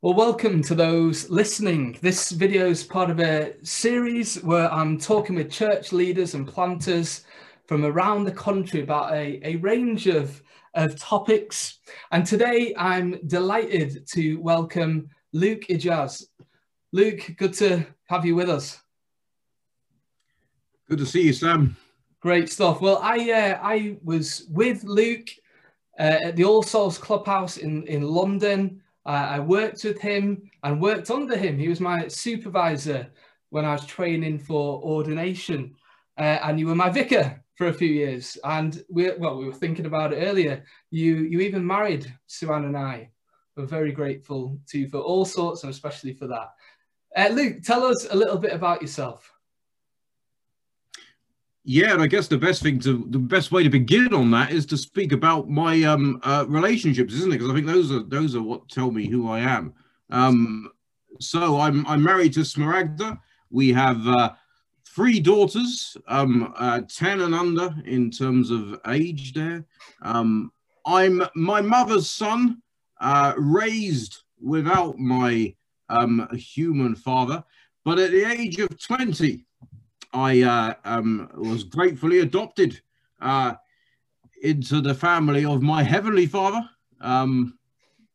Well, welcome to those listening. This video is part of a series where I'm talking with church leaders and planters from around the country about a range of topics. And today I'm delighted to welcome Luke Ijaz. Luke, good to have you with us. Good to see you, Sam. Great stuff. Well, I was with Luke at the All Souls Clubhouse in London. I worked with him and worked under him. He was my supervisor when I was training for ordination, and you were my vicar for a few years. And we were thinking about it earlier. You even married Suanne, and I were very grateful to you for all sorts, and especially for that. Luke, tell us a little bit about yourself. Yeah, and I guess the best way to begin on that is to speak about my relationships, isn't it? Because I think those are what tell me who I am. So I'm married to Smaragda. We have three daughters, 10 and under in terms of age. There, I'm my mother's son, raised without my human father, but at the age of 20. I was gratefully adopted into the family of my Heavenly Father.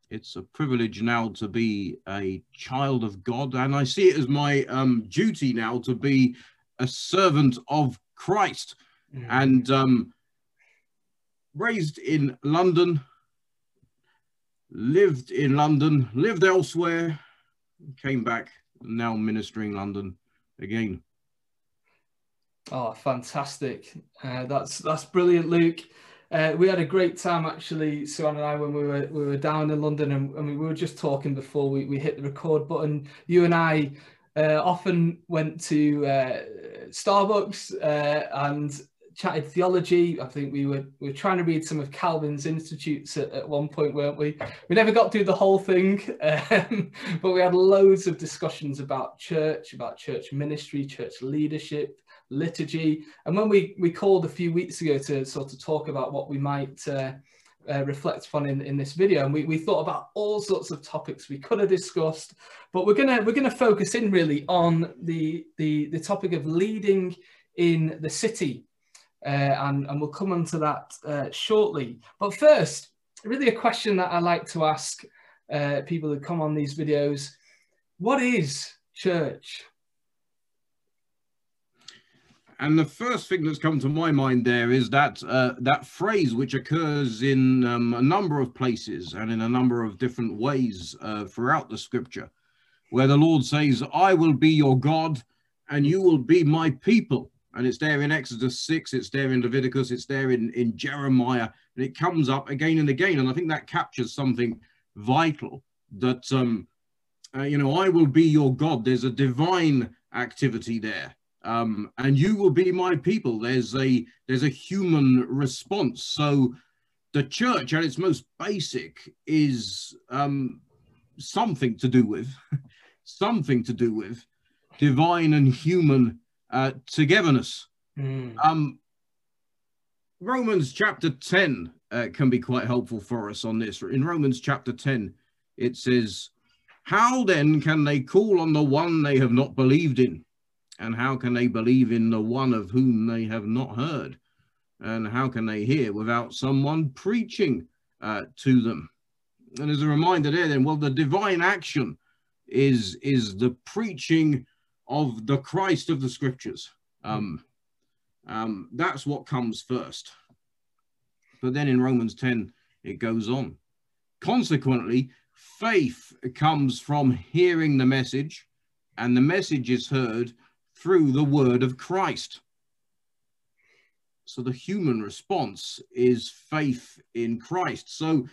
It's a privilege now to be a child of God, and I see it as my duty now to be a servant of Christ. Mm-hmm. And raised in London, lived in London, lived elsewhere, came back, now ministering London again. Oh, fantastic. That's brilliant, Luke. We had a great time, actually, Suanne and I, when we were down in London, and we were just talking before we hit the record button. You and I often went to Starbucks and chatted theology. I think we were trying to read some of Calvin's Institutes at one point, weren't we? We never got through the whole thing, but we had loads of discussions about church ministry, church leadership, liturgy. And when we called a few weeks ago to sort of talk about what we might reflect upon in this video, and we thought about all sorts of topics we could have discussed, but we're gonna focus in really on the topic of leading in the city, and we'll come on to that shortly. But first, really a question that I like to ask people who come on these videos: what is church? And the first thing that's come to my mind there is that phrase, which occurs in a number of places and in a number of different ways throughout the scripture, where the Lord says, I will be your God and you will be my people. And it's there in Exodus 6, it's there in Leviticus, it's there in Jeremiah, and it comes up again and again. And I think that captures something vital, that, you know, I will be your God. There's a divine activity there. And you will be my people. There's a human response. So the church at its most basic is something to do with divine and human togetherness. Mm. Romans chapter 10 can be quite helpful for us on this. In Romans chapter 10, it says, how then can they call on the one they have not believed in? And how can they believe in the one of whom they have not heard? And how can they hear without someone preaching to them? And as a reminder there then, well, the divine action is the preaching of the Christ of the scriptures. That's what comes first. But then in Romans 10, it goes on. Consequently, faith comes from hearing the message, and the message is heard through the word of Christ. So the human response is faith in Christ. So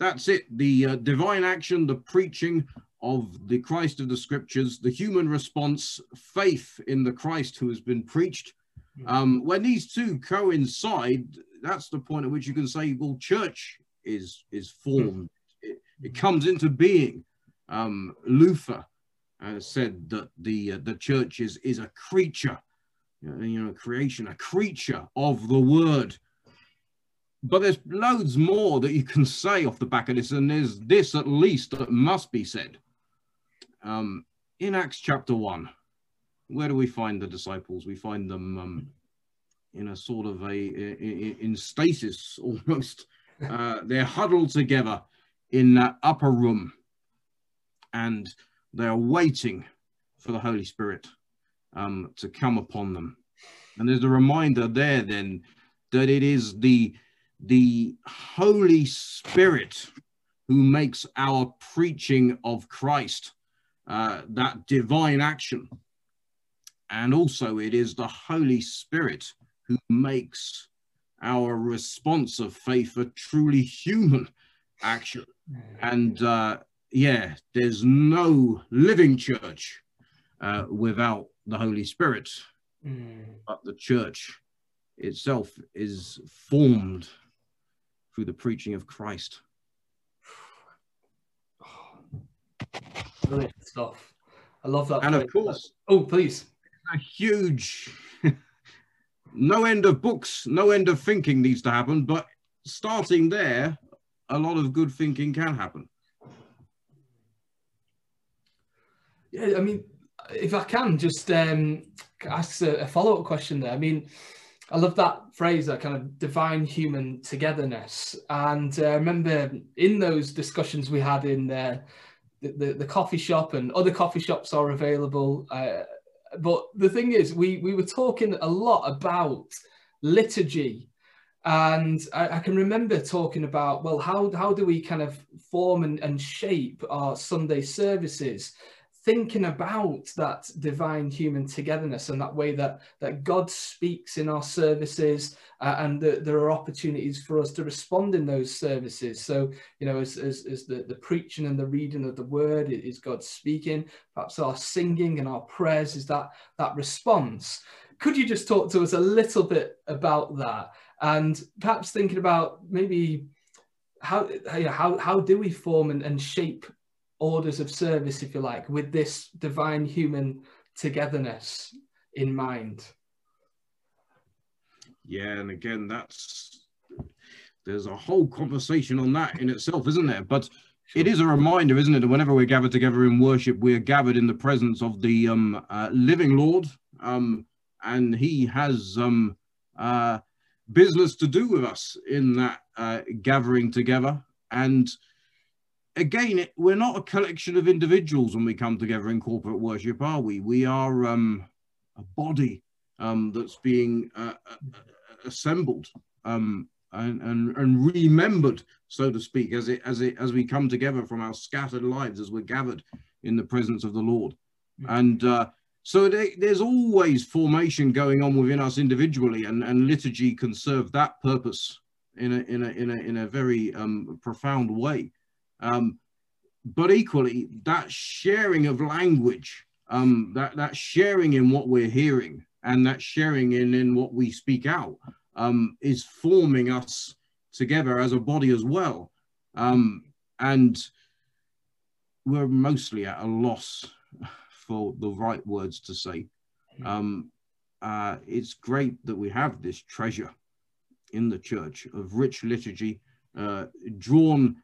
that's it, the divine action, the preaching of the Christ of the scriptures, the human response, faith in the Christ who has been preached. When these two coincide, that's the point at which you can say, well, church is formed. It comes into being. Luther said that the church is a creature, a creature of the word. But there's loads more that you can say off the back of this, and there's this at least that must be said. In Acts chapter 1, where do we find the disciples? We find them in a sort of in stasis almost. They're huddled together in that upper room, and they're waiting for the Holy Spirit to come upon them. And there's a reminder there then that it is the Holy Spirit who makes our preaching of Christ that divine action. And also it is the Holy Spirit who makes our response of faith a truly human action. And yeah, there's no living church without the Holy Spirit. But the church itself is formed through the preaching of Christ. Brilliant stuff. I love that. And of course, oh, please. A huge, no end of books, no end of thinking needs to happen, but starting there, a lot of good thinking can happen. Yeah, I mean, if I can just ask a follow-up question there. I mean, I love that phrase, that kind of divine human togetherness. And I remember in those discussions we had in the coffee shop, and other coffee shops are available. But the thing is, we were talking a lot about liturgy. And I can remember talking about, well, how do we kind of form and shape our Sunday services, thinking about that divine human togetherness and that way that God speaks in our services, and there are opportunities for us to respond in those services. So, you know, as the preaching and the reading of the word is God speaking, perhaps our singing and our prayers is that response. Could you just talk to us a little bit about that, and perhaps thinking about maybe how do we form and shape orders of service, if you like, with this divine human togetherness in mind? Yeah, and again, there's a whole conversation on that in itself, isn't there? But it is a reminder, isn't it, that whenever we're gathered together in worship, we are gathered in the presence of the living Lord, and he has business to do with us in that gathering together. And again, we're not a collection of individuals when we come together in corporate worship, are we? We are a body that's being assembled and remembered, so to speak, as we come together from our scattered lives, as we're gathered in the presence of the Lord. And so there's always formation going on within us individually, and liturgy can serve that purpose in a very profound way. But equally, that sharing of language, that sharing in what we're hearing, and that sharing in what we speak out, is forming us together as a body as well. And we're mostly at a loss for the right words to say. It's great that we have this treasure in the church of rich liturgy, drawn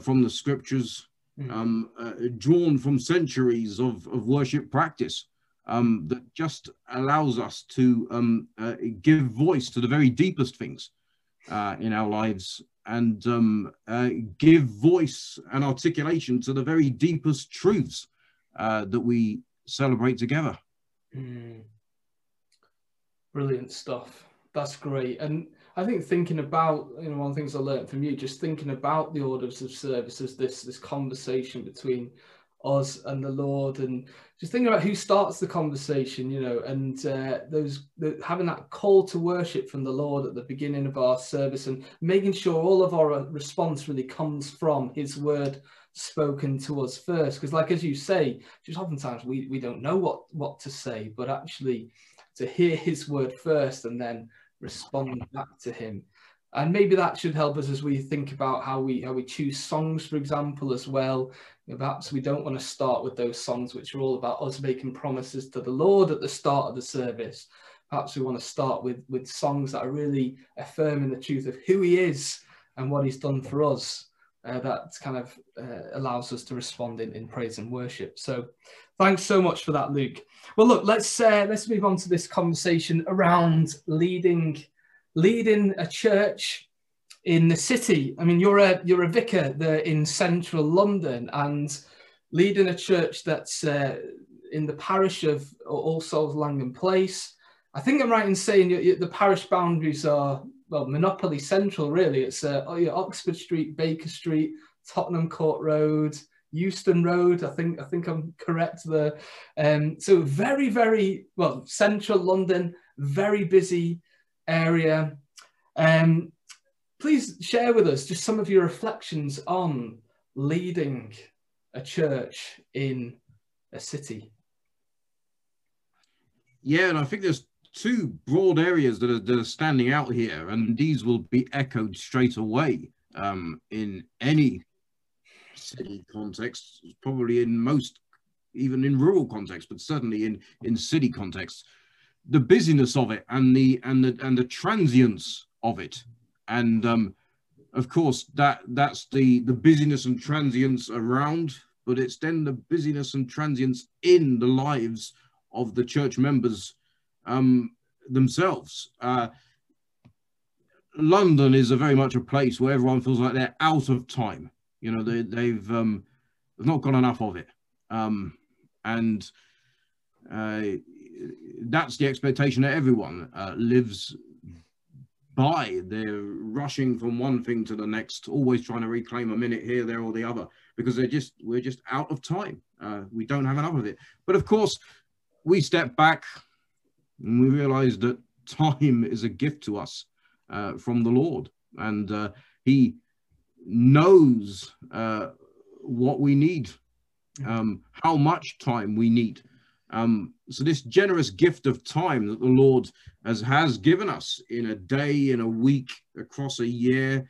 from the scriptures, drawn from centuries of worship practice, that just allows us to give voice to the very deepest things in our lives, and give voice and articulation to the very deepest truths that we celebrate together. Brilliant stuff. That's great. And I think thinking about, you know, one of the things I learned from you, just thinking about the orders of service as this conversation between us and the Lord, and just thinking about who starts the conversation, you know, and having that call to worship from the Lord at the beginning of our service, and making sure all of our response really comes from his word spoken to us first. Because, like, as you say, just oftentimes we don't know what to say, but actually to hear his word first and then respond back to him. And maybe that should help us as we think about how we choose songs, for example, as well. You know, perhaps we don't want to start with those songs which are all about us making promises to the Lord at the start of the service. Perhaps we want to start with songs that are really affirming the truth of who he is and what he's done for us, that kind of allows us to respond in praise and worship. So thanks so much for that, Luke. Well, look, let's move on to this conversation around leading a church in the city. I mean, you're a vicar there in central London, and leading a church that's in the parish of All Souls, Langham Place. I think I'm right in saying the parish boundaries are, well, Monopoly central, really. It's Oxford Street, Baker Street, Tottenham Court Road, Euston Road. I think I'm correct there. So very, very, well, central London, very busy area. Please share with us just some of your reflections on leading a church in a city. Yeah, and I think there's two broad areas that are standing out here, and these will be echoed straight away in any city context, probably in most, even in rural contexts, but certainly in city contexts. The busyness of it and the transience of it, and of course that's the busyness and transience around, but it's then the busyness and transience in the lives of the church members themselves. London is very much a place where everyone feels like they're out of time. You know, they've not got enough of it, and that's the expectation that everyone lives by. They're rushing from one thing to the next, always trying to reclaim a minute here, there, or the other, because we're just out of time. We don't have enough of it. But of course, we step back and we realize that time is a gift to us from the Lord, and He knows what we need, how much time we need. So this generous gift of time that the Lord has given us in a day, in a week, across a year,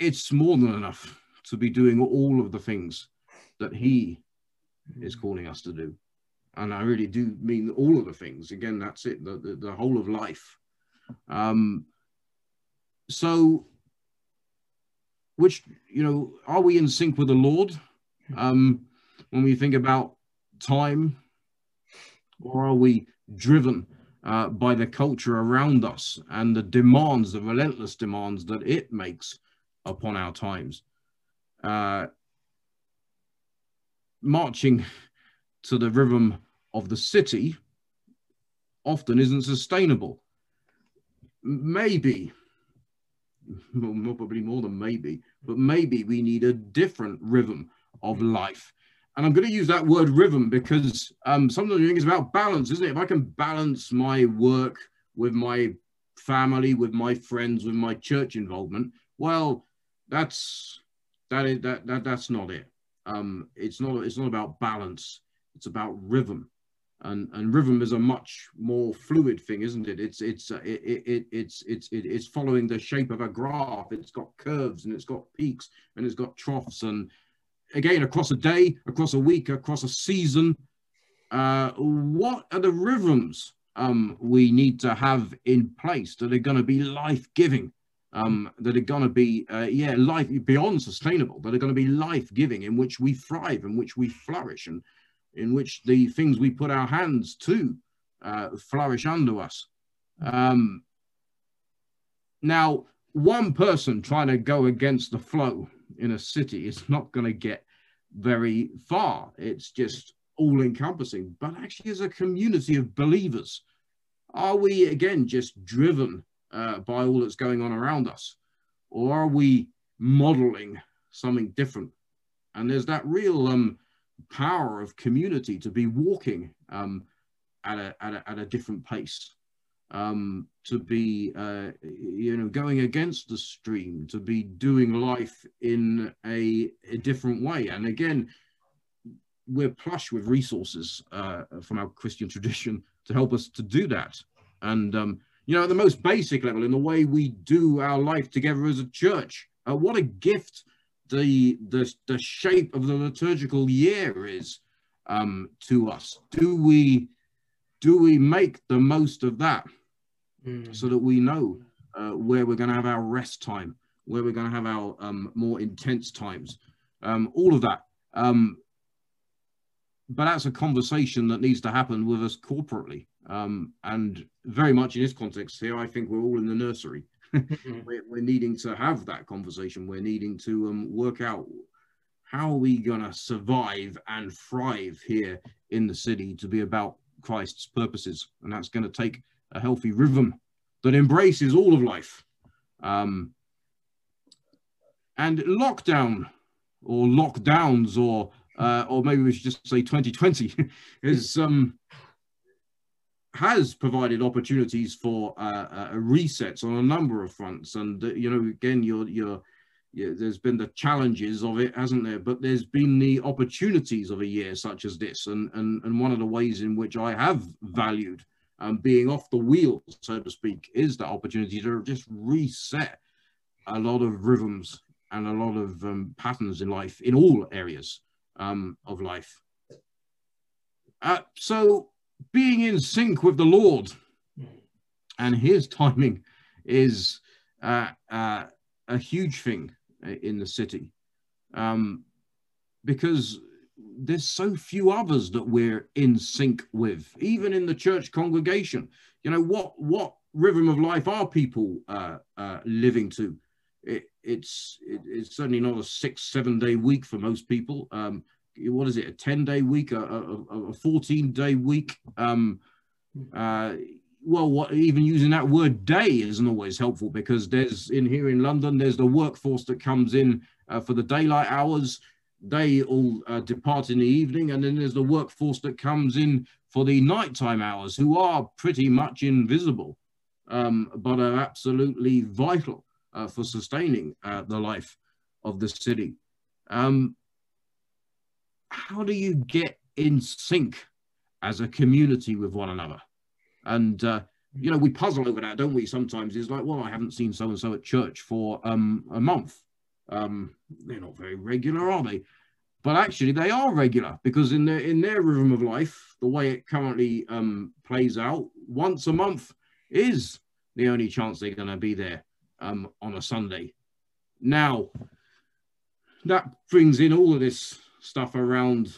it's more than enough to be doing all of the things that He is calling us to do. And I really do mean all of the things. Again, that's it, the whole of life. So, which, you know, are we in sync with the Lord when we think about time? Or are we driven by the culture around us and the demands, the relentless demands that it makes upon our times? Marching to the rhythm of the city often isn't sustainable. Maybe, well, probably more than maybe, but maybe we need a different rhythm of life. And I'm going to use that word rhythm because sometimes you think it's about balance, isn't it? If I can balance my work with my family, with my friends, with my church involvement, well, that's not it. It's not about balance. It's about rhythm, and rhythm is a much more fluid thing, isn't it? It's following the shape of a graph. It's got curves and it's got peaks and it's got troughs, and again, across a day, across a week, across a season, what are the rhythms we need to have in place that are going to be life-giving, that are going to be, life beyond sustainable, that are going to be life-giving, in which we thrive, in which we flourish, and in which the things we put our hands to flourish under us. Now, one person trying to go against the flow in a city is not going to get very far. It's just all-encompassing. But actually, as a community of believers, are we, again, just driven by all that's going on around us? Or are we modeling something different? And there's that real power of community to be walking at a different pace, to be going against the stream, to be doing life in a different way. And again, we're plush with resources from our Christian tradition to help us to do that. And at the most basic level, in the way we do our life together as a church, what a gift the shape of the liturgical year is to us. Do we make the most of that so that we know where we're going to have our rest time, where we're going to have our more intense times, all of that. But that's a conversation that needs to happen with us corporately. And very much in this context here, I think we're all in the nursery. We're needing to have that conversation. We're needing to work out how are we going to survive and thrive here in the city to be about Christ's purposes. And that's going to take a healthy rhythm that embraces all of life. And lockdown or lockdowns or maybe we should just say 2020 is has provided opportunities for resets on a number of fronts. And you know, again, there's been the challenges of it, hasn't there? But there's been the opportunities of a year such as this, and one of the ways in which I have valued being off the wheel, so to speak, is the opportunity to just reset a lot of rhythms and a lot of patterns in life, in all areas of life. So being in sync with the Lord and his timing is a huge thing in the city, because there's so few others that we're in sync with, even in the church congregation. You know, what rhythm of life are people living to? It's certainly not a 6-7 day week for most people. What is it, a 10-day week, a 14-day week? Well, even using that word day isn't always helpful, because there's, in here in London, there's the workforce that comes in for the daylight hours. They all depart in the evening, and then there's the workforce that comes in for the nighttime hours, who are pretty much invisible, but are absolutely vital for sustaining the life of the city. How do you get in sync as a community with one another? And, you know, we puzzle over that, don't we? Sometimes it's like, well, I haven't seen so-and-so at church for a month. They're not very regular, are they? But actually they are regular, because in their rhythm of life, the way it currently plays out, once a month is the only chance they're going to be there on a Sunday. Now, that brings in all of this stuff around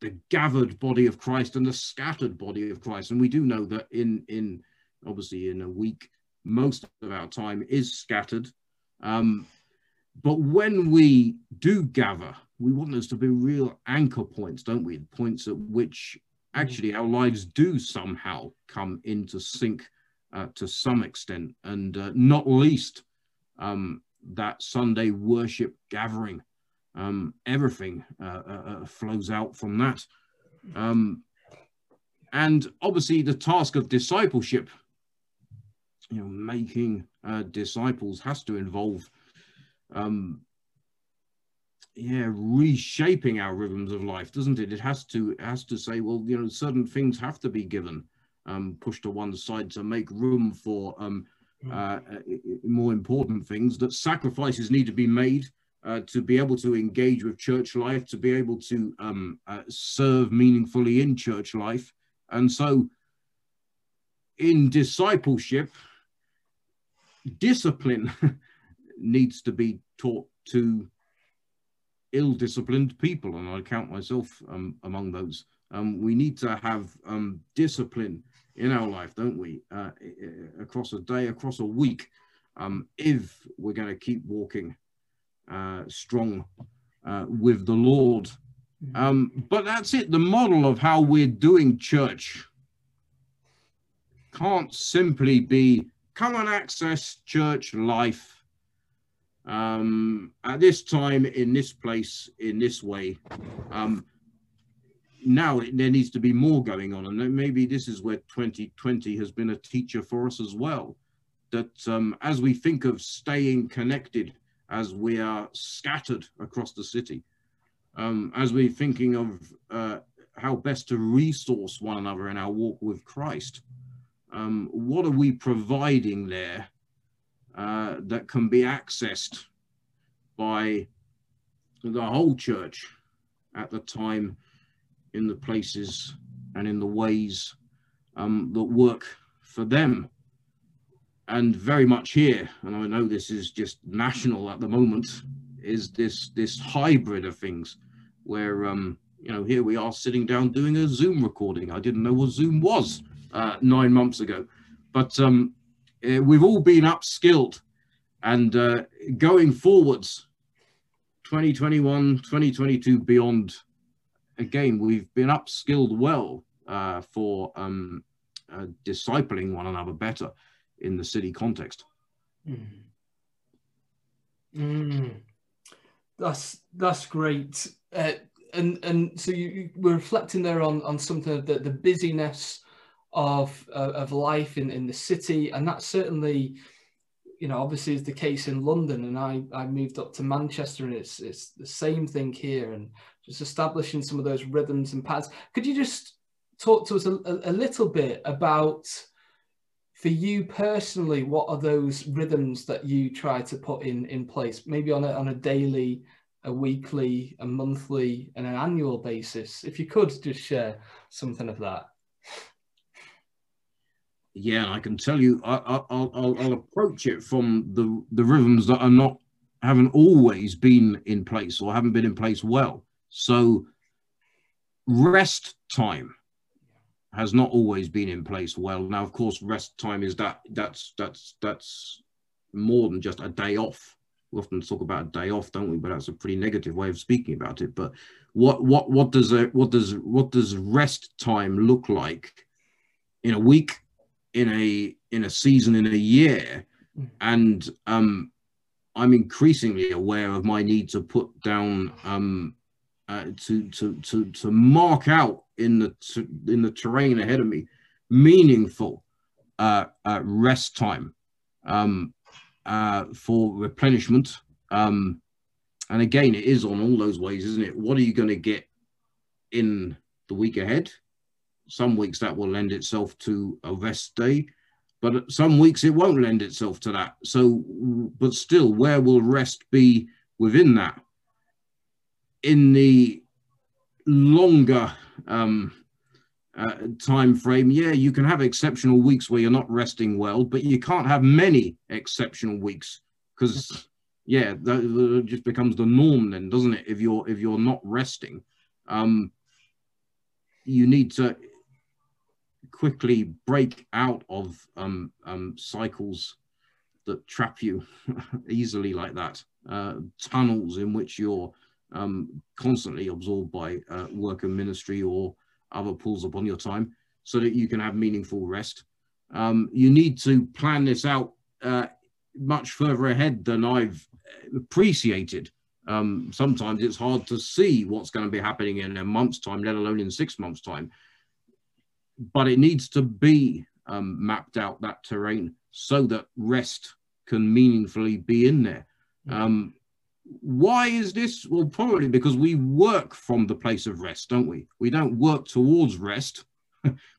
the gathered body of Christ and the scattered body of Christ. And we do know that in obviously in a week, most of our time is scattered. But when we do gather, we want those to be real anchor points, don't we? Points at which actually our lives do somehow come into sync to some extent, and not least that Sunday worship gathering. Everything flows out from that. And obviously the task of discipleship, you know, making disciples, has to involve reshaping our rhythms of life, doesn't it? It has to say, well, you know, certain things have to be given, pushed to one side to make room for more important things, that sacrifices need to be made to be able to engage with church life, to be able to serve meaningfully in church life. And so in discipleship, discipline needs to be taught to ill-disciplined people, and I count myself among those. We need to have discipline in our life, don't we? Across a day, across a week, if we're going to keep walking strong with the Lord. But that's it. The model of how we're doing church can't simply be come and access church life at this time, in this place, in this way. Now there needs to be more going on, and maybe this is where 2020 has been a teacher for us as well, that as we think of staying connected, as we are scattered across the city, as we're thinking of how best to resource one another in our walk with Christ, what are we providing there that can be accessed by the whole church at the time, in the places and in the ways that work for them? and very much here, and I know this is just national at the moment, is this hybrid of things where, you know, here we are sitting down doing a Zoom recording. I didn't know what Zoom was 9 months ago, but we've all been upskilled, and going forwards, 2021, 2022, beyond, again, we've been upskilled well for discipling one another better in the city context. Mm. Mm. That's great. And so you were reflecting there on something of the busyness of life in the city, and that certainly, you know, obviously is the case in London, and I moved up to Manchester, and it's the same thing here, and just establishing some of those rhythms and patterns. Could you just talk to us a little bit about, for you personally, what are those rhythms that you try to put in place, maybe on a daily, a weekly, a monthly, and an annual basis? If you could just share something of that. Yeah, I can tell you, I'll approach it from the rhythms that are not, haven't always been in place or haven't been in place well. So rest time has not always been in place well. Now, of course, rest time is that's more than just a day off. We often talk about a day off, don't we? But that's a pretty negative way of speaking about it. But what does rest time look like in a week, in a season, in a year? And I'm increasingly aware of my need to put down to mark out in the terrain ahead of me meaningful rest time for replenishment, and again, it is on all those ways, isn't it? What are you going to get in the week ahead? Some weeks that will lend itself to a rest day, but some weeks it won't lend itself to that. So, but still, where will rest be within that? In the longer time frame, yeah, you can have exceptional weeks where you're not resting well, but you can't have many exceptional weeks, because, yeah, that just becomes the norm then, doesn't it? If you're not resting, you need to quickly break out of cycles that trap you easily like that, tunnels in which you're constantly absorbed by work and ministry or other pulls upon your time, so that you can have meaningful rest. You need to plan this out much further ahead than I've appreciated. Sometimes it's hard to see what's going to be happening in a month's time, let alone in 6 months' time. But it needs to be mapped out, that terrain, so that rest can meaningfully be in there. Why is this? Well, probably because we work from the place of rest, don't we? We don't work towards rest.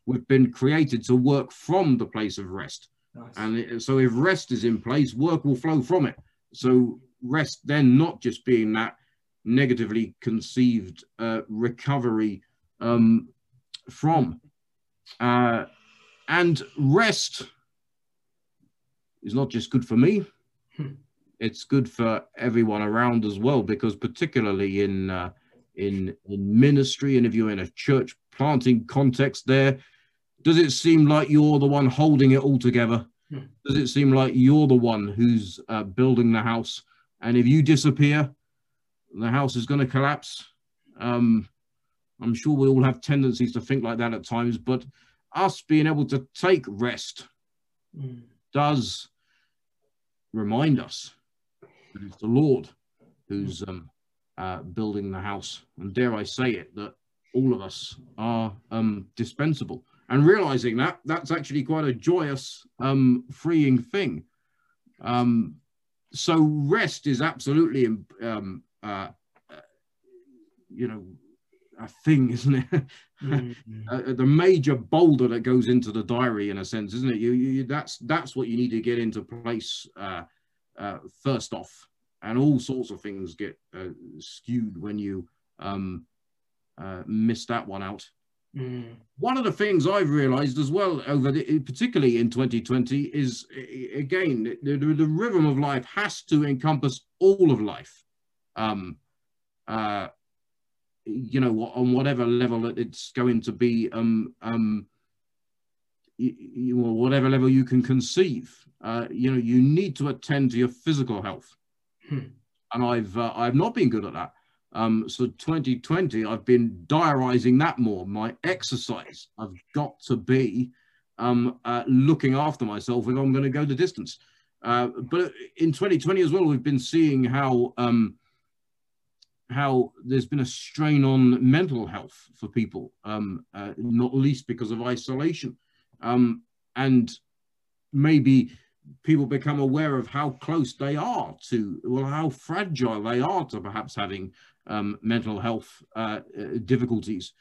We've been created to work from the place of rest. Nice. And so if rest is in place, work will flow from it. So rest then not just being that negatively conceived recovery from. And rest is not just good for me, it's good for everyone around as well, because particularly in ministry, and if you're in a church planting context there, does it seem like you're the one holding it all together? Does it seem like you're the one who's building the house? And if you disappear, the house is going to collapse. I'm sure we all have tendencies to think like that at times, but us being able to take rest does remind us that it's the Lord who's building the house. And dare I say it, that all of us are dispensable. And realizing that, that's actually quite a joyous, freeing thing. So rest is absolutely, you know, a thing, isn't it? Mm-hmm. The major boulder that goes into the diary, in a sense, isn't it? That's what you need to get into place first off, and all sorts of things get skewed when you miss that one out. Mm. One of the things I've realized as well, over the, particularly in 2020, is, again, the rhythm of life has to encompass all of life, you know, on whatever level it's going to be, whatever level you can conceive. You know, you need to attend to your physical health. Hmm. And I've not been good at that. So 2020, I've been diarising that more. My exercise, I've got to be looking after myself if I'm going to go the distance. But in 2020 as well, we've been seeing how there's been a strain on mental health for people, not least because of isolation. And maybe people become aware of how close they are to, well, how fragile they are to perhaps having mental health difficulties.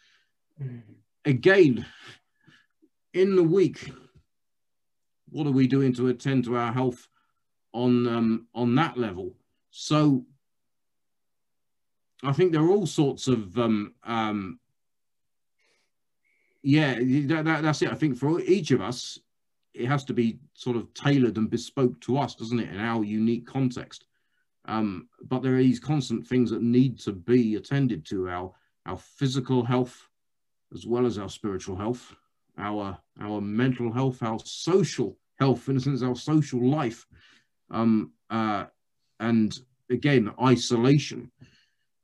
Again, in the week, what are we doing to attend to our health on that level? So I think there are all sorts of yeah, that's it. I think for each of us, it has to be sort of tailored and bespoke to us, doesn't it, in our unique context. But there are these constant things that need to be attended to, our physical health, as well as our spiritual health, our mental health, our social health, in a sense, our social life. And again, isolation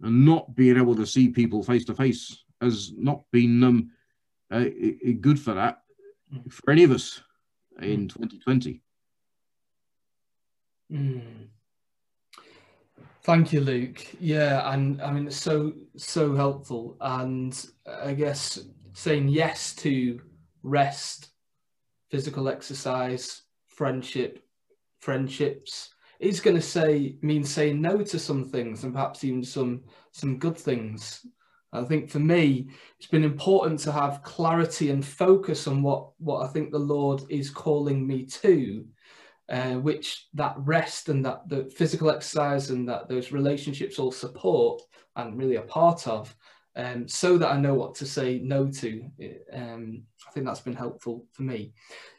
and not being able to see people face to face has not been good for that, for any of us in 2020. Mm. Thank you, Luke. Yeah, and I mean, it's so helpful. And I guess saying yes to rest, physical exercise, friendships is going to mean saying no to some things, and perhaps even some good things. I think for me, it's been important to have clarity and focus on what I think the Lord is calling me to, which that rest and that the physical exercise and that those relationships all support and really are part of, so that I know what to say no to. I think that's been helpful for me.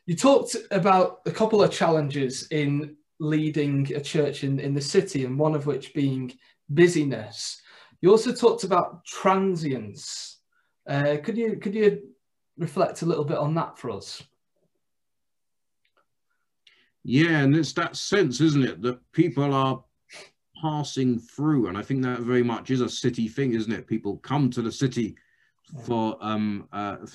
You talked about a couple of challenges in leading a church in the city, and one of which being busyness. You also talked about transience. Could you reflect a little bit on that for us? Yeah, and it's that sense, isn't it, that people are passing through, and I think that very much is a city thing, isn't it? People come to the city for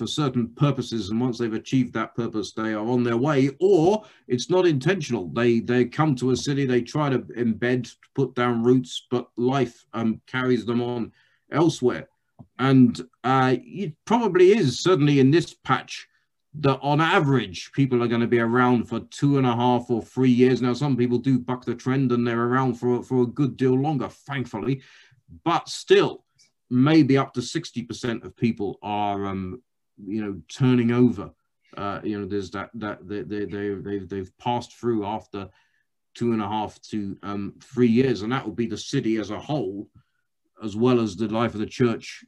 certain purposes, and once they've achieved that purpose, they are on their way, or it's not intentional. They come to a city, they try to embed, put down roots, but life carries them on elsewhere. And it probably is, certainly in this patch, that on average people are going to be around for 2.5 or 3 years. Now, some people do buck the trend and they're around for a good deal longer, thankfully, but still, maybe up to 60% of people are, you know, turning over. You know, there's that they've passed through after 2.5 to 3 years, and that would be the city as a whole, as well as the life of the church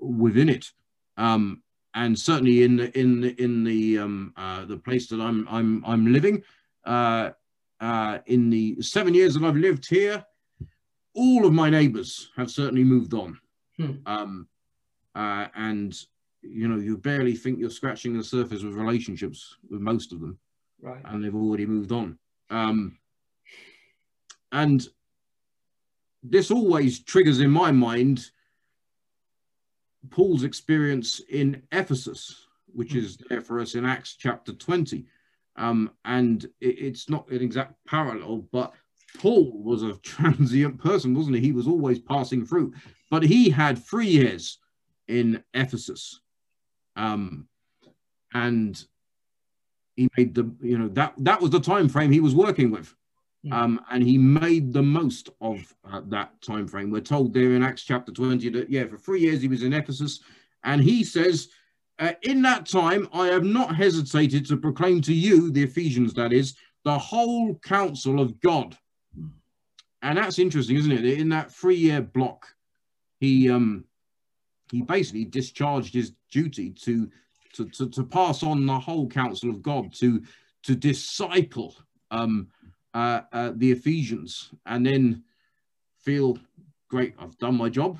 within it. And certainly in the place that I'm living, in the 7 years that I've lived here, all of my neighbours have certainly moved on. Hmm. And, you know, you barely think you're scratching the surface with relationships with most of them, right? And they've already moved on. And this always triggers in my mind Paul's experience in Ephesus, which is there for us in Acts chapter 20. And it's not an exact parallel, but Paul was a transient person, wasn't he? He was always passing through, but he had 3 years in Ephesus, and he made the, you know, that was the time frame he was working with, and he made the most of that time frame. We're told there in Acts chapter 20 that, yeah, for 3 years he was in Ephesus, and he says, in that time I have not hesitated to proclaim to you, the Ephesians, that is, the whole counsel of God. And that's interesting, isn't it? In that 3-year block, he basically discharged his duty to pass on the whole counsel of God, to disciple the Ephesians, and then feel, great, I've done my job,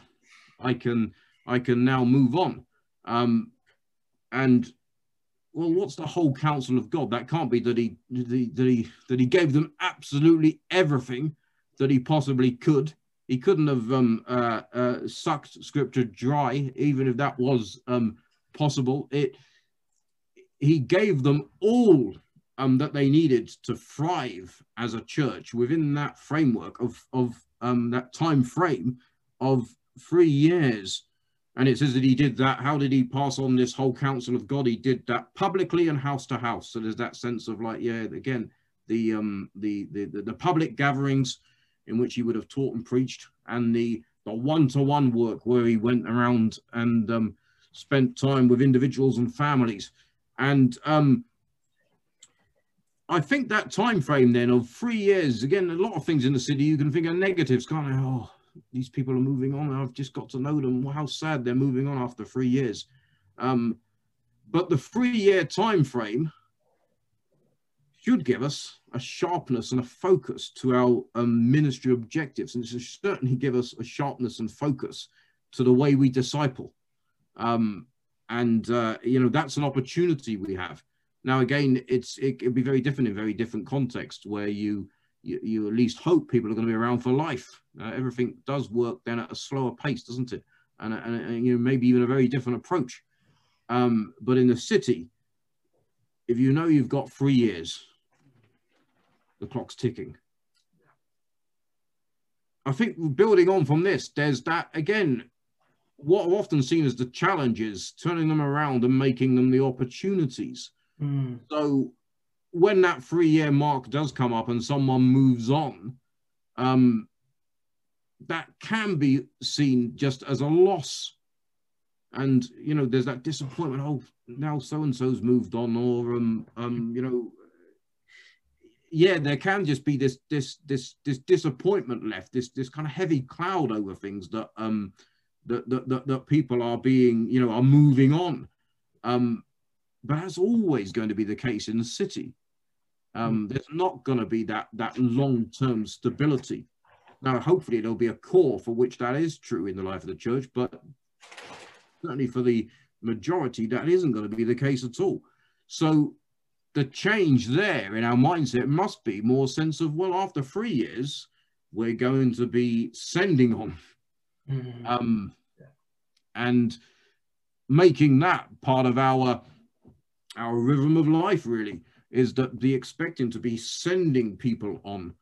I can now move on. And well, what's the whole counsel of God? That can't be that he gave them absolutely everything that he possibly could. He couldn't have sucked scripture dry, even if that was possible. He gave them all that they needed to thrive as a church within that framework of that time frame of 3 years. And it says that he did that. How did he pass on this whole counsel of God? He did that publicly and house to house. So there's that sense of, like, yeah, again, the public gatherings in which he would have taught and preached, and the one-to-one work where he went around and spent time with individuals and families. And I think that time frame then of 3 years, again, a lot of things in the city you can think are negatives, can't you? Oh, these people are moving on. I've just got to know them. How sad they're moving on after 3 years. But the 3 year time frame should give us a sharpness and a focus to our ministry objectives. And it should certainly give us a sharpness and focus to the way we disciple. You know, that's an opportunity we have. Now, again, it can be very different in very different contexts where you at least hope people are going to be around for life. Everything does work then at a slower pace, doesn't it? And you know, maybe even a very different approach. But in the city, if you know you've got 3 years, the clock's ticking. I think building on from this, there's that, again, what are often seen as the challenges, turning them around and making them the opportunities. Mm. So when that 3 year mark does come up and someone moves on, that can be seen just as a loss. And, you know, there's that disappointment. Oh, now so-and-so's moved on, or, you know, yeah, there can just be this disappointment left, this kind of heavy cloud over things that, that people are being, you know, are moving on. But that's always going to be the case in the city. There's not going to be that long-term stability. Now, hopefully there'll be a core for which that is true in the life of the church, but certainly for the majority, that isn't going to be the case at all. So the change there in our mindset must be more sense of, well, after 3 years, we're going to be sending on. And making that part of our rhythm of life, really, is that the expecting to be sending people on.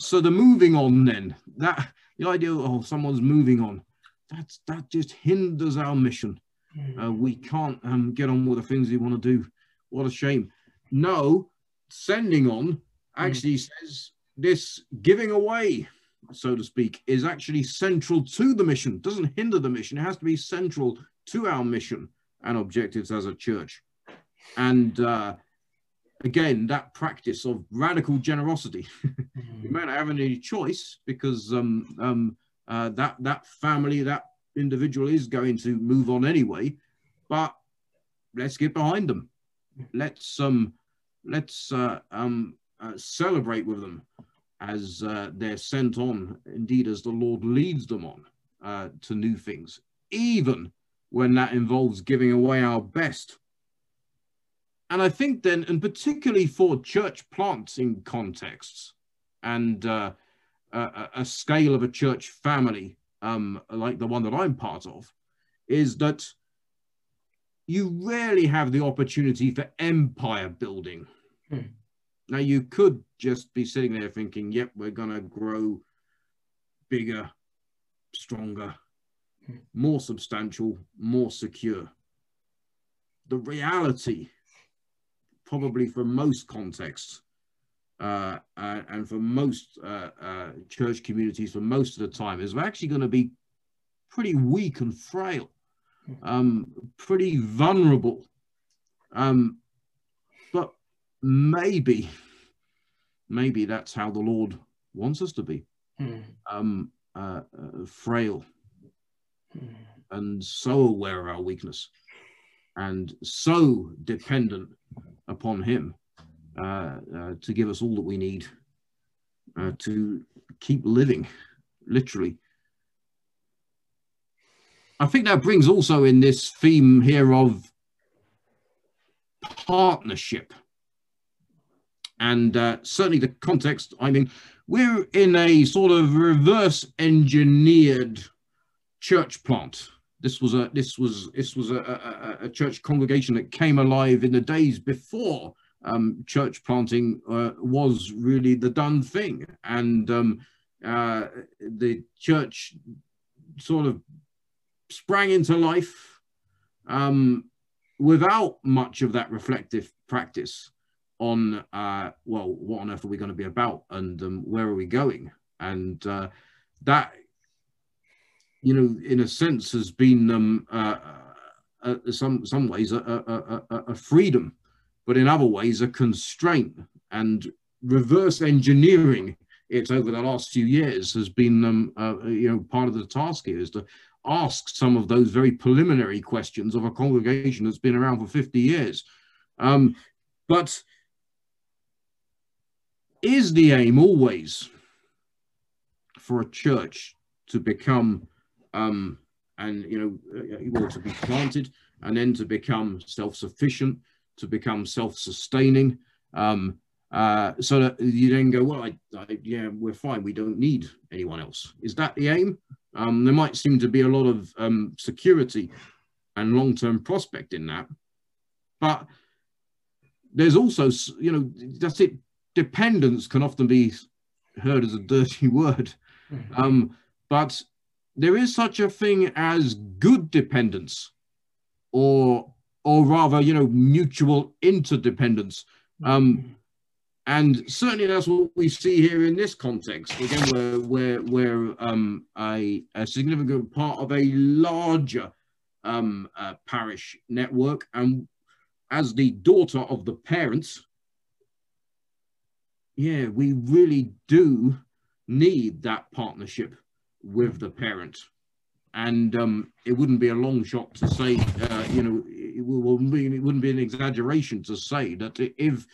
So the moving on then, that the idea of, oh, someone's moving on, that just hinders our mission. We can't get on with the things we want to do. What a shame. No, sending on actually says this giving away, so to speak, is actually central to the mission. Doesn't hinder the mission. It has to be central to our mission and objectives as a church. And again, that practice of radical generosity. You may not have any choice, because that family, that individual is going to move on anyway, but let's get behind them. Let's celebrate with them as they're sent on, indeed as the Lord leads them on to new things, even when that involves giving away our best. And I think then, and particularly for church planting contexts and a scale of a church family like the one that I'm part of, is that you rarely have the opportunity for empire building. Now, you could just be sitting there thinking, yep, we're going to grow bigger, stronger, more substantial, more secure. The reality, probably for most contexts and for most church communities for most of the time, is we're actually going to be pretty weak and frail, pretty vulnerable. But maybe that's how the Lord wants us to be, frail. and so aware of our weakness and so dependent upon him to give us all that we need to keep living, literally. I think that brings also in this theme here of partnership. And certainly the context, I mean, we're in a sort of reverse engineered church plant. This was a church congregation that came alive in the days before church planting was really the done thing. And the church sort of sprang into life without much of that reflective practice on, well, what on earth are we going to be about, and where are we going? And that, you know, in a sense has been some ways a freedom, but in other ways a constraint, and reverse engineering it over the last few years has been, you know, part of the task here is to ask some of those very preliminary questions of a congregation that's been around for 50 years. But is the aim always for a church to become and, you know, to be planted and then to become self-sufficient, to become self-sustaining, so that you then go, well, yeah, we're fine, we don't need anyone else? Is that the aim? There might seem to be a lot of security and long-term prospect in that, but there's also, you know, that's it. Dependence can often be heard as a dirty word, but there is such a thing as good dependence, or rather, you know, mutual interdependence. And certainly that's what we see here in this context. Again, we're a significant part of a larger parish network. And as the daughter of the parents, yeah, we really do need that partnership with the parent. And it wouldn't be a long shot to say, you know, it wouldn't be an exaggeration to say that if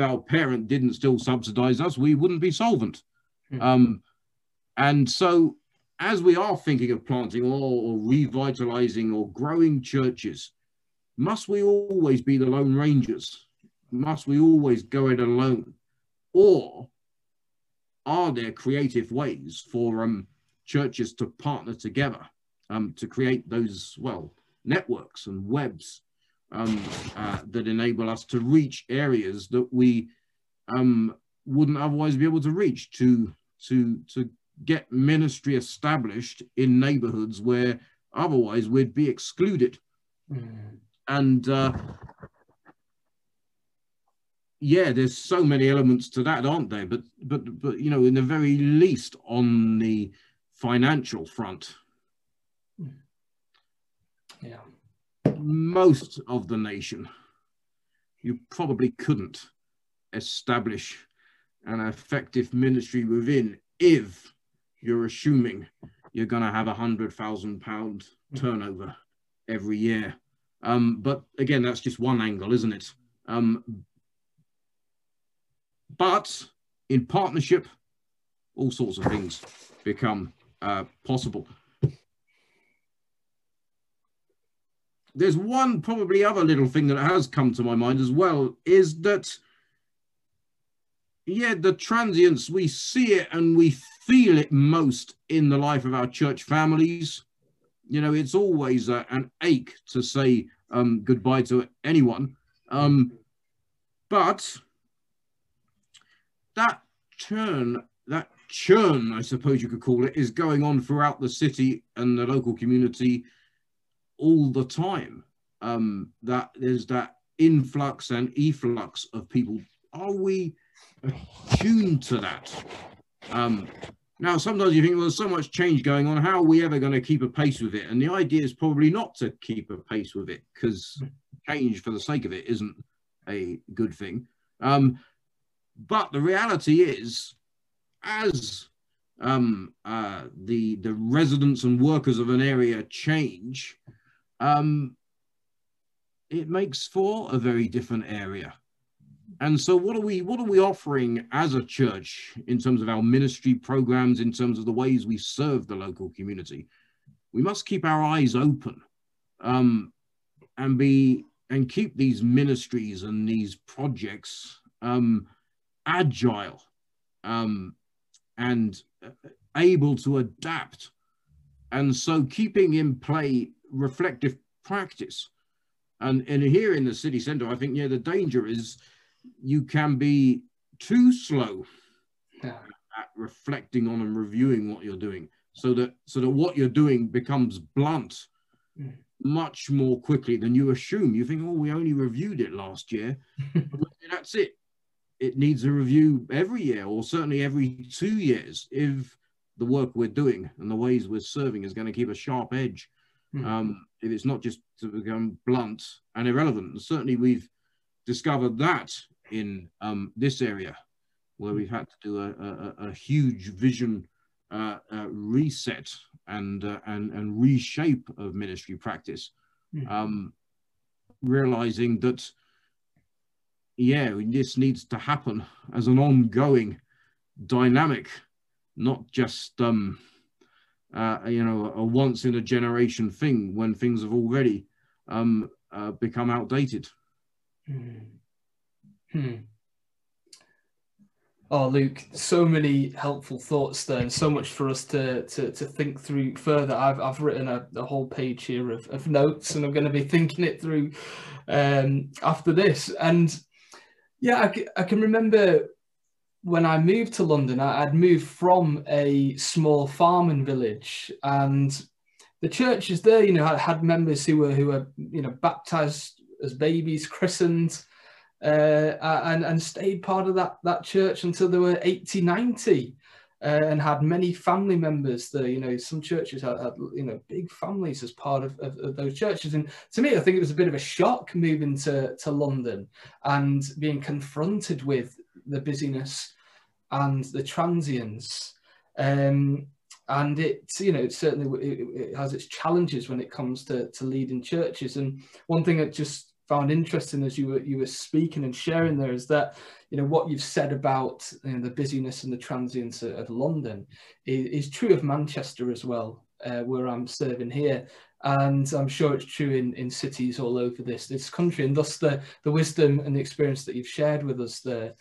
our parent didn't still subsidize us, we wouldn't be solvent. And so as we are thinking of planting or revitalizing or growing churches, must we always be the lone rangers? Must we always go it alone? Or are there creative ways for churches to partner together to create those, well, networks and webs that enable us to reach areas that we wouldn't otherwise be able to reach, to get ministry established in neighborhoods where otherwise we'd be excluded. And yeah, there's so many elements to that, aren't there? But you know, in the very least on the financial front, yeah, most of the nation, you probably couldn't establish an effective ministry within if you're assuming you're going to have a £100,000 turnover every year. But again, that's just one angle, isn't it? But in partnership, all sorts of things become possible. There's one probably other little thing that has come to my mind as well, is that, yeah, the transience, we see it and we feel it most in the life of our church families. You know, it's always an ache to say goodbye to anyone. But that churn, I suppose you could call it, is going on throughout the city and the local community all the time. That there's that influx and efflux of people. Are we attuned to that? Now, sometimes you think, well, there's so much change going on, how are we ever going to keep a pace with it? And the idea is probably not to keep a pace with it, because change for the sake of it isn't a good thing. But the reality is, as the residents and workers of an area change, it makes for a very different area. And so what are we offering as a church in terms of our ministry programs, in terms of the ways we serve the local community? We must keep our eyes open and keep these ministries and these projects agile and able to adapt. And so keeping in play reflective practice. And here in the city centre, I think, yeah, the danger is you can be too slow at reflecting on and reviewing what you're doing, so that what you're doing becomes blunt much more quickly than you assume. You think, oh, we only reviewed it last year. That's it. It needs a review every year, or certainly every 2 years, if the work we're doing and the ways we're serving is going to keep a sharp edge. If it's not just to become blunt and irrelevant. And certainly we've discovered that in this area, where we've had to do a huge vision reset and reshape of ministry practice, realizing that, yeah, this needs to happen as an ongoing dynamic, not just you know, a once in a generation thing when things have already become outdated. Oh, Luke, so many helpful thoughts there, and so much for us to think through further. I've written a whole page here of notes, and I'm going to be thinking it through after this. And yeah, I can remember when I moved to London, I'd moved from a small farming village, and the churches there, you know, had members who were, you know, baptised as babies, christened, and stayed part of that church until they were 80, 90, and had many family members there. You know, some churches had you know, big families as part of those churches. And to me, I think it was a bit of a shock moving to London and being confronted with the busyness and the transience, and it, you know, it certainly it has its challenges when it comes to leading churches. And one thing I just found interesting as you were speaking and sharing there is that, you know, what you've said about, you know, the busyness and the transience of London is true of Manchester as well, where I'm serving here, and I'm sure it's true in cities all over this country. And thus the wisdom and the experience that you've shared with us there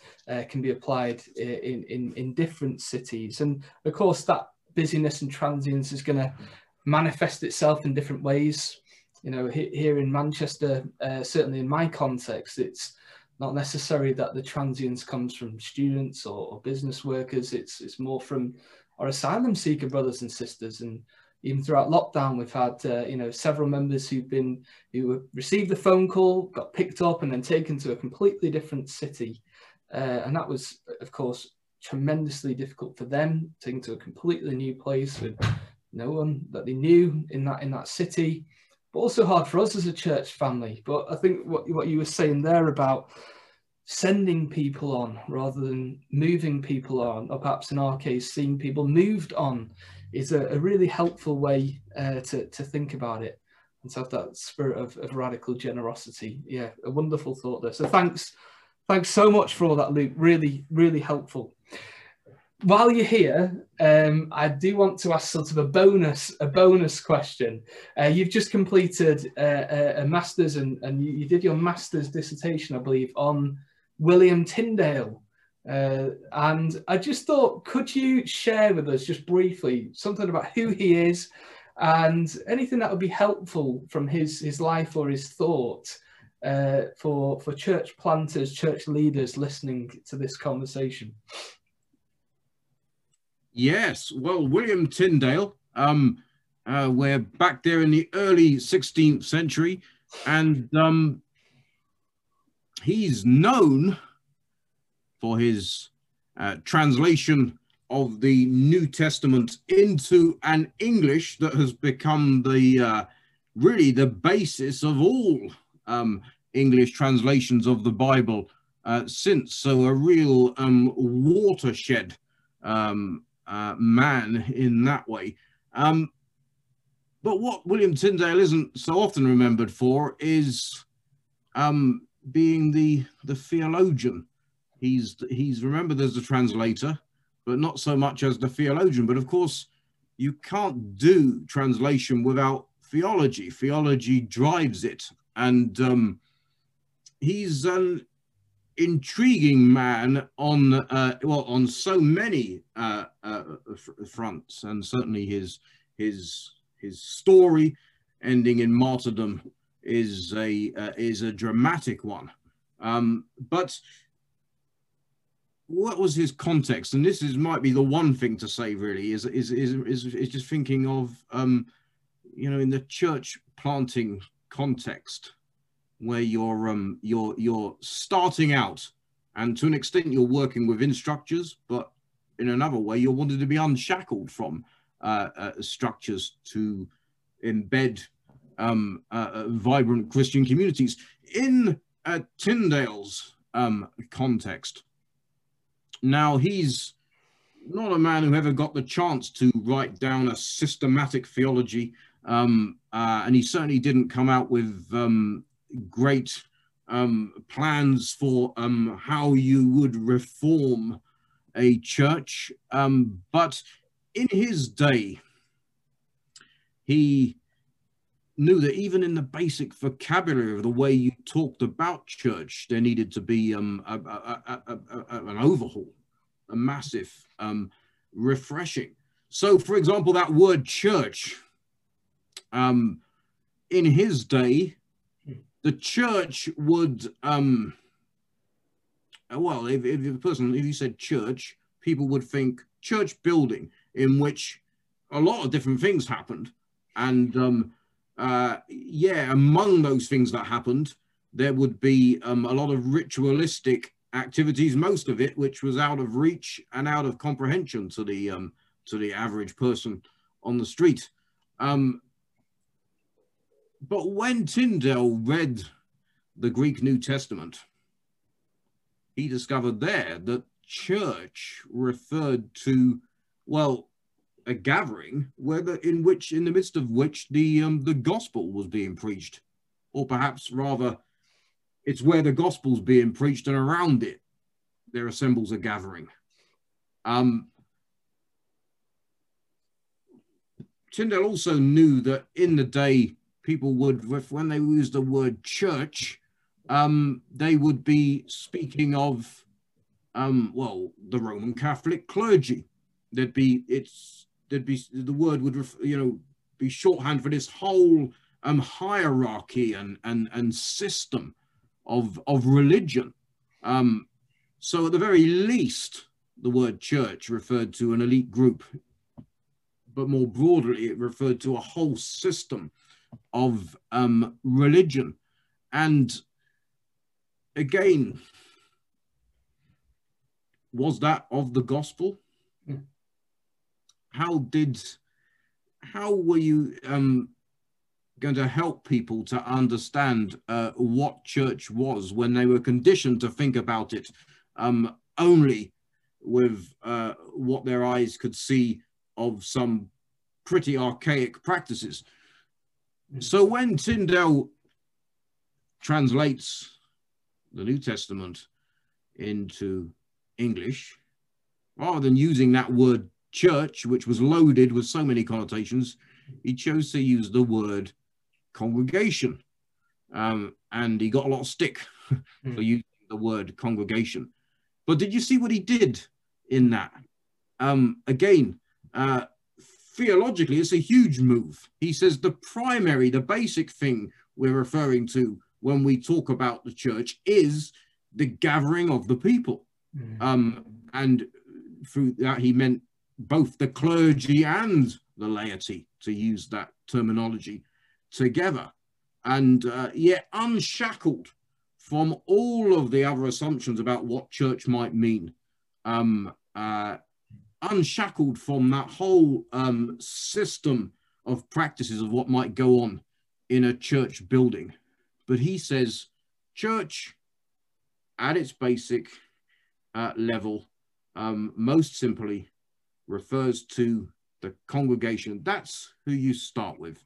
can be applied in different cities. And of course that busyness and transience is going to manifest itself in different ways. You know, here in Manchester, certainly in my context, it's not necessarily that the transience comes from students or business workers. It's more from our asylum seeker brothers and sisters. And even throughout lockdown, we've had you know, several members who received a phone call, got picked up, and then taken to a completely different city, and that was, of course, tremendously difficult for them, taken to a completely new place with no one that they knew in that city, but also hard for us as a church family. But I think what you were saying there about sending people on rather than moving people on, or perhaps in our case, seeing people moved on, is a really helpful way to think about it, and to have that spirit of radical generosity. Yeah, a wonderful thought there. So thanks so much for all that, Luke. Really, really helpful. While you're here, I do want to ask sort of a bonus question. You've just completed a master's, and you did your master's dissertation, I believe, on William Tyndale. And I just thought, could you share with us just briefly something about who he is and anything that would be helpful from his life or his thought for church planters, church leaders listening to this conversation? Yes, well, William Tyndale, we're back there in the early 16th century, and he's known for his translation of the New Testament into an English that has become the really the basis of all English translations of the Bible since. So a real watershed man in that way. But what William Tyndale isn't so often remembered for is being the theologian. He's remembered as the translator, but not so much as the theologian. But of course, you can't do translation without theology. Theology drives it. And he's an intriguing man on well, on so many fronts, and certainly his story ending in martyrdom is a dramatic one. But what was his context? And this might be the one thing to say really is just thinking of you know, in the church planting context, where you're starting out, and to an extent you're working within structures, but in another way you're wanting to be unshackled from structures to embed vibrant Christian communities. In Tyndale's context, now he's not a man who ever got the chance to write down a systematic theology, and he certainly didn't come out with great plans for how you would reform a church, but in his day, he knew that even in the basic vocabulary of the way you talked about church, there needed to be an overhaul, a massive refreshing. So, for example, that word church, in his day, the church would, well, if you said church, people would think church building, in which a lot of different things happened. And yeah, among those things that happened, there would be a lot of ritualistic activities, most of it which was out of reach and out of comprehension to the average person on the street. But when Tyndale read the Greek New Testament, he discovered there that church referred to, well, a gathering in the midst of which the gospel was being preached, or perhaps rather, it's where the gospel's being preached, and around it, there assembles a gathering. Tyndale also knew that in the day, people would, when they used the word church, they would be speaking of, well, the Roman Catholic clergy. The word would, you know, be shorthand for this whole hierarchy and system of religion. So at the very least, the word church referred to an elite group, but more broadly, it referred to a whole system of religion. And again, was that of the gospel? Yeah. How were you going to help people to understand what church was when they were conditioned to think about it only with what their eyes could see of some pretty archaic practices? So when Tyndale translates the New Testament into English, rather than using that word church, which was loaded with so many connotations, he chose to use the word congregation. And he got a lot of stick for using the word congregation. But did you see what he did in that? Again, theologically, it's a huge move. He says the primary, the basic thing we're referring to when we talk about the church is the gathering of the people. And through that, he meant both the clergy and the laity, to use that terminology, together. And yet unshackled from all of the other assumptions about what church might mean. Unshackled from that whole system of practices of what might go on in a church building. But he says church at its basic level, most simply, refers to the congregation. That's who you start with.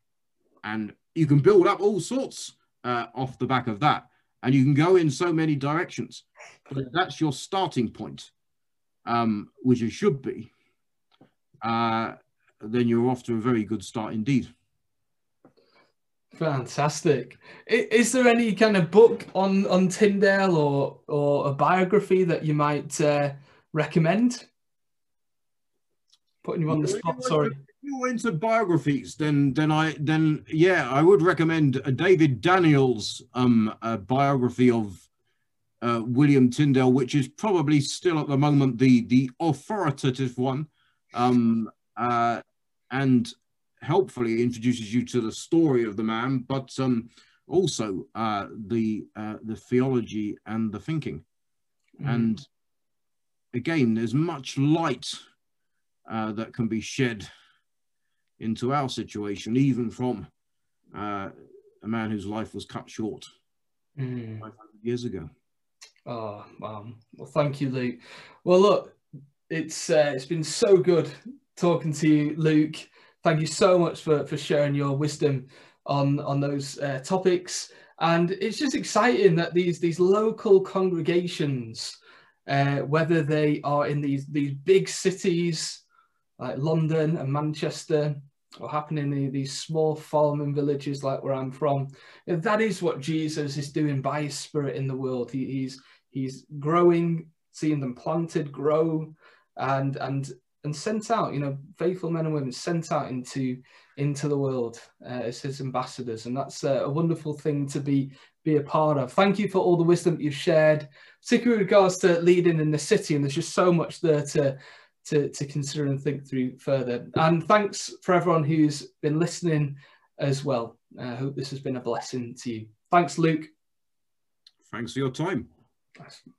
And you can build up all sorts off the back of that. And you can go in so many directions. But that's your starting point, which it should be. Then you're off to a very good start indeed. Fantastic. Is there any kind of book on Tyndale or a biography that you might recommend? Putting you on the spot, sorry. If you're into biographies, then I would recommend a David Daniels biography of William Tyndale, which is probably still at the moment the authoritative one, and helpfully introduces you to the story of the man, but also the theology and the thinking. Mm. And again, there's much light that can be shed into our situation, even from a man whose life was cut short 500 years ago. Oh, wow. Well, thank you, Luke. Well, look, it's been so good talking to you, Luke. Thank you so much for sharing your wisdom on those topics. And it's just exciting that these local congregations, whether they are in these big cities, like London and Manchester, or happening in these small farming villages like where I'm from. And that is what Jesus is doing by his spirit in the world. He's growing, seeing them planted, grow, and sent out, you know, faithful men and women sent out into the world as his ambassadors. And that's a wonderful thing to be a part of. Thank you for all the wisdom that you've shared, particularly with regards to leading in the city. And there's just so much there to consider and think through further. And thanks for everyone who's been listening as well. I hope this has been a blessing to you. Thanks, Luke. Thanks for your time. Awesome.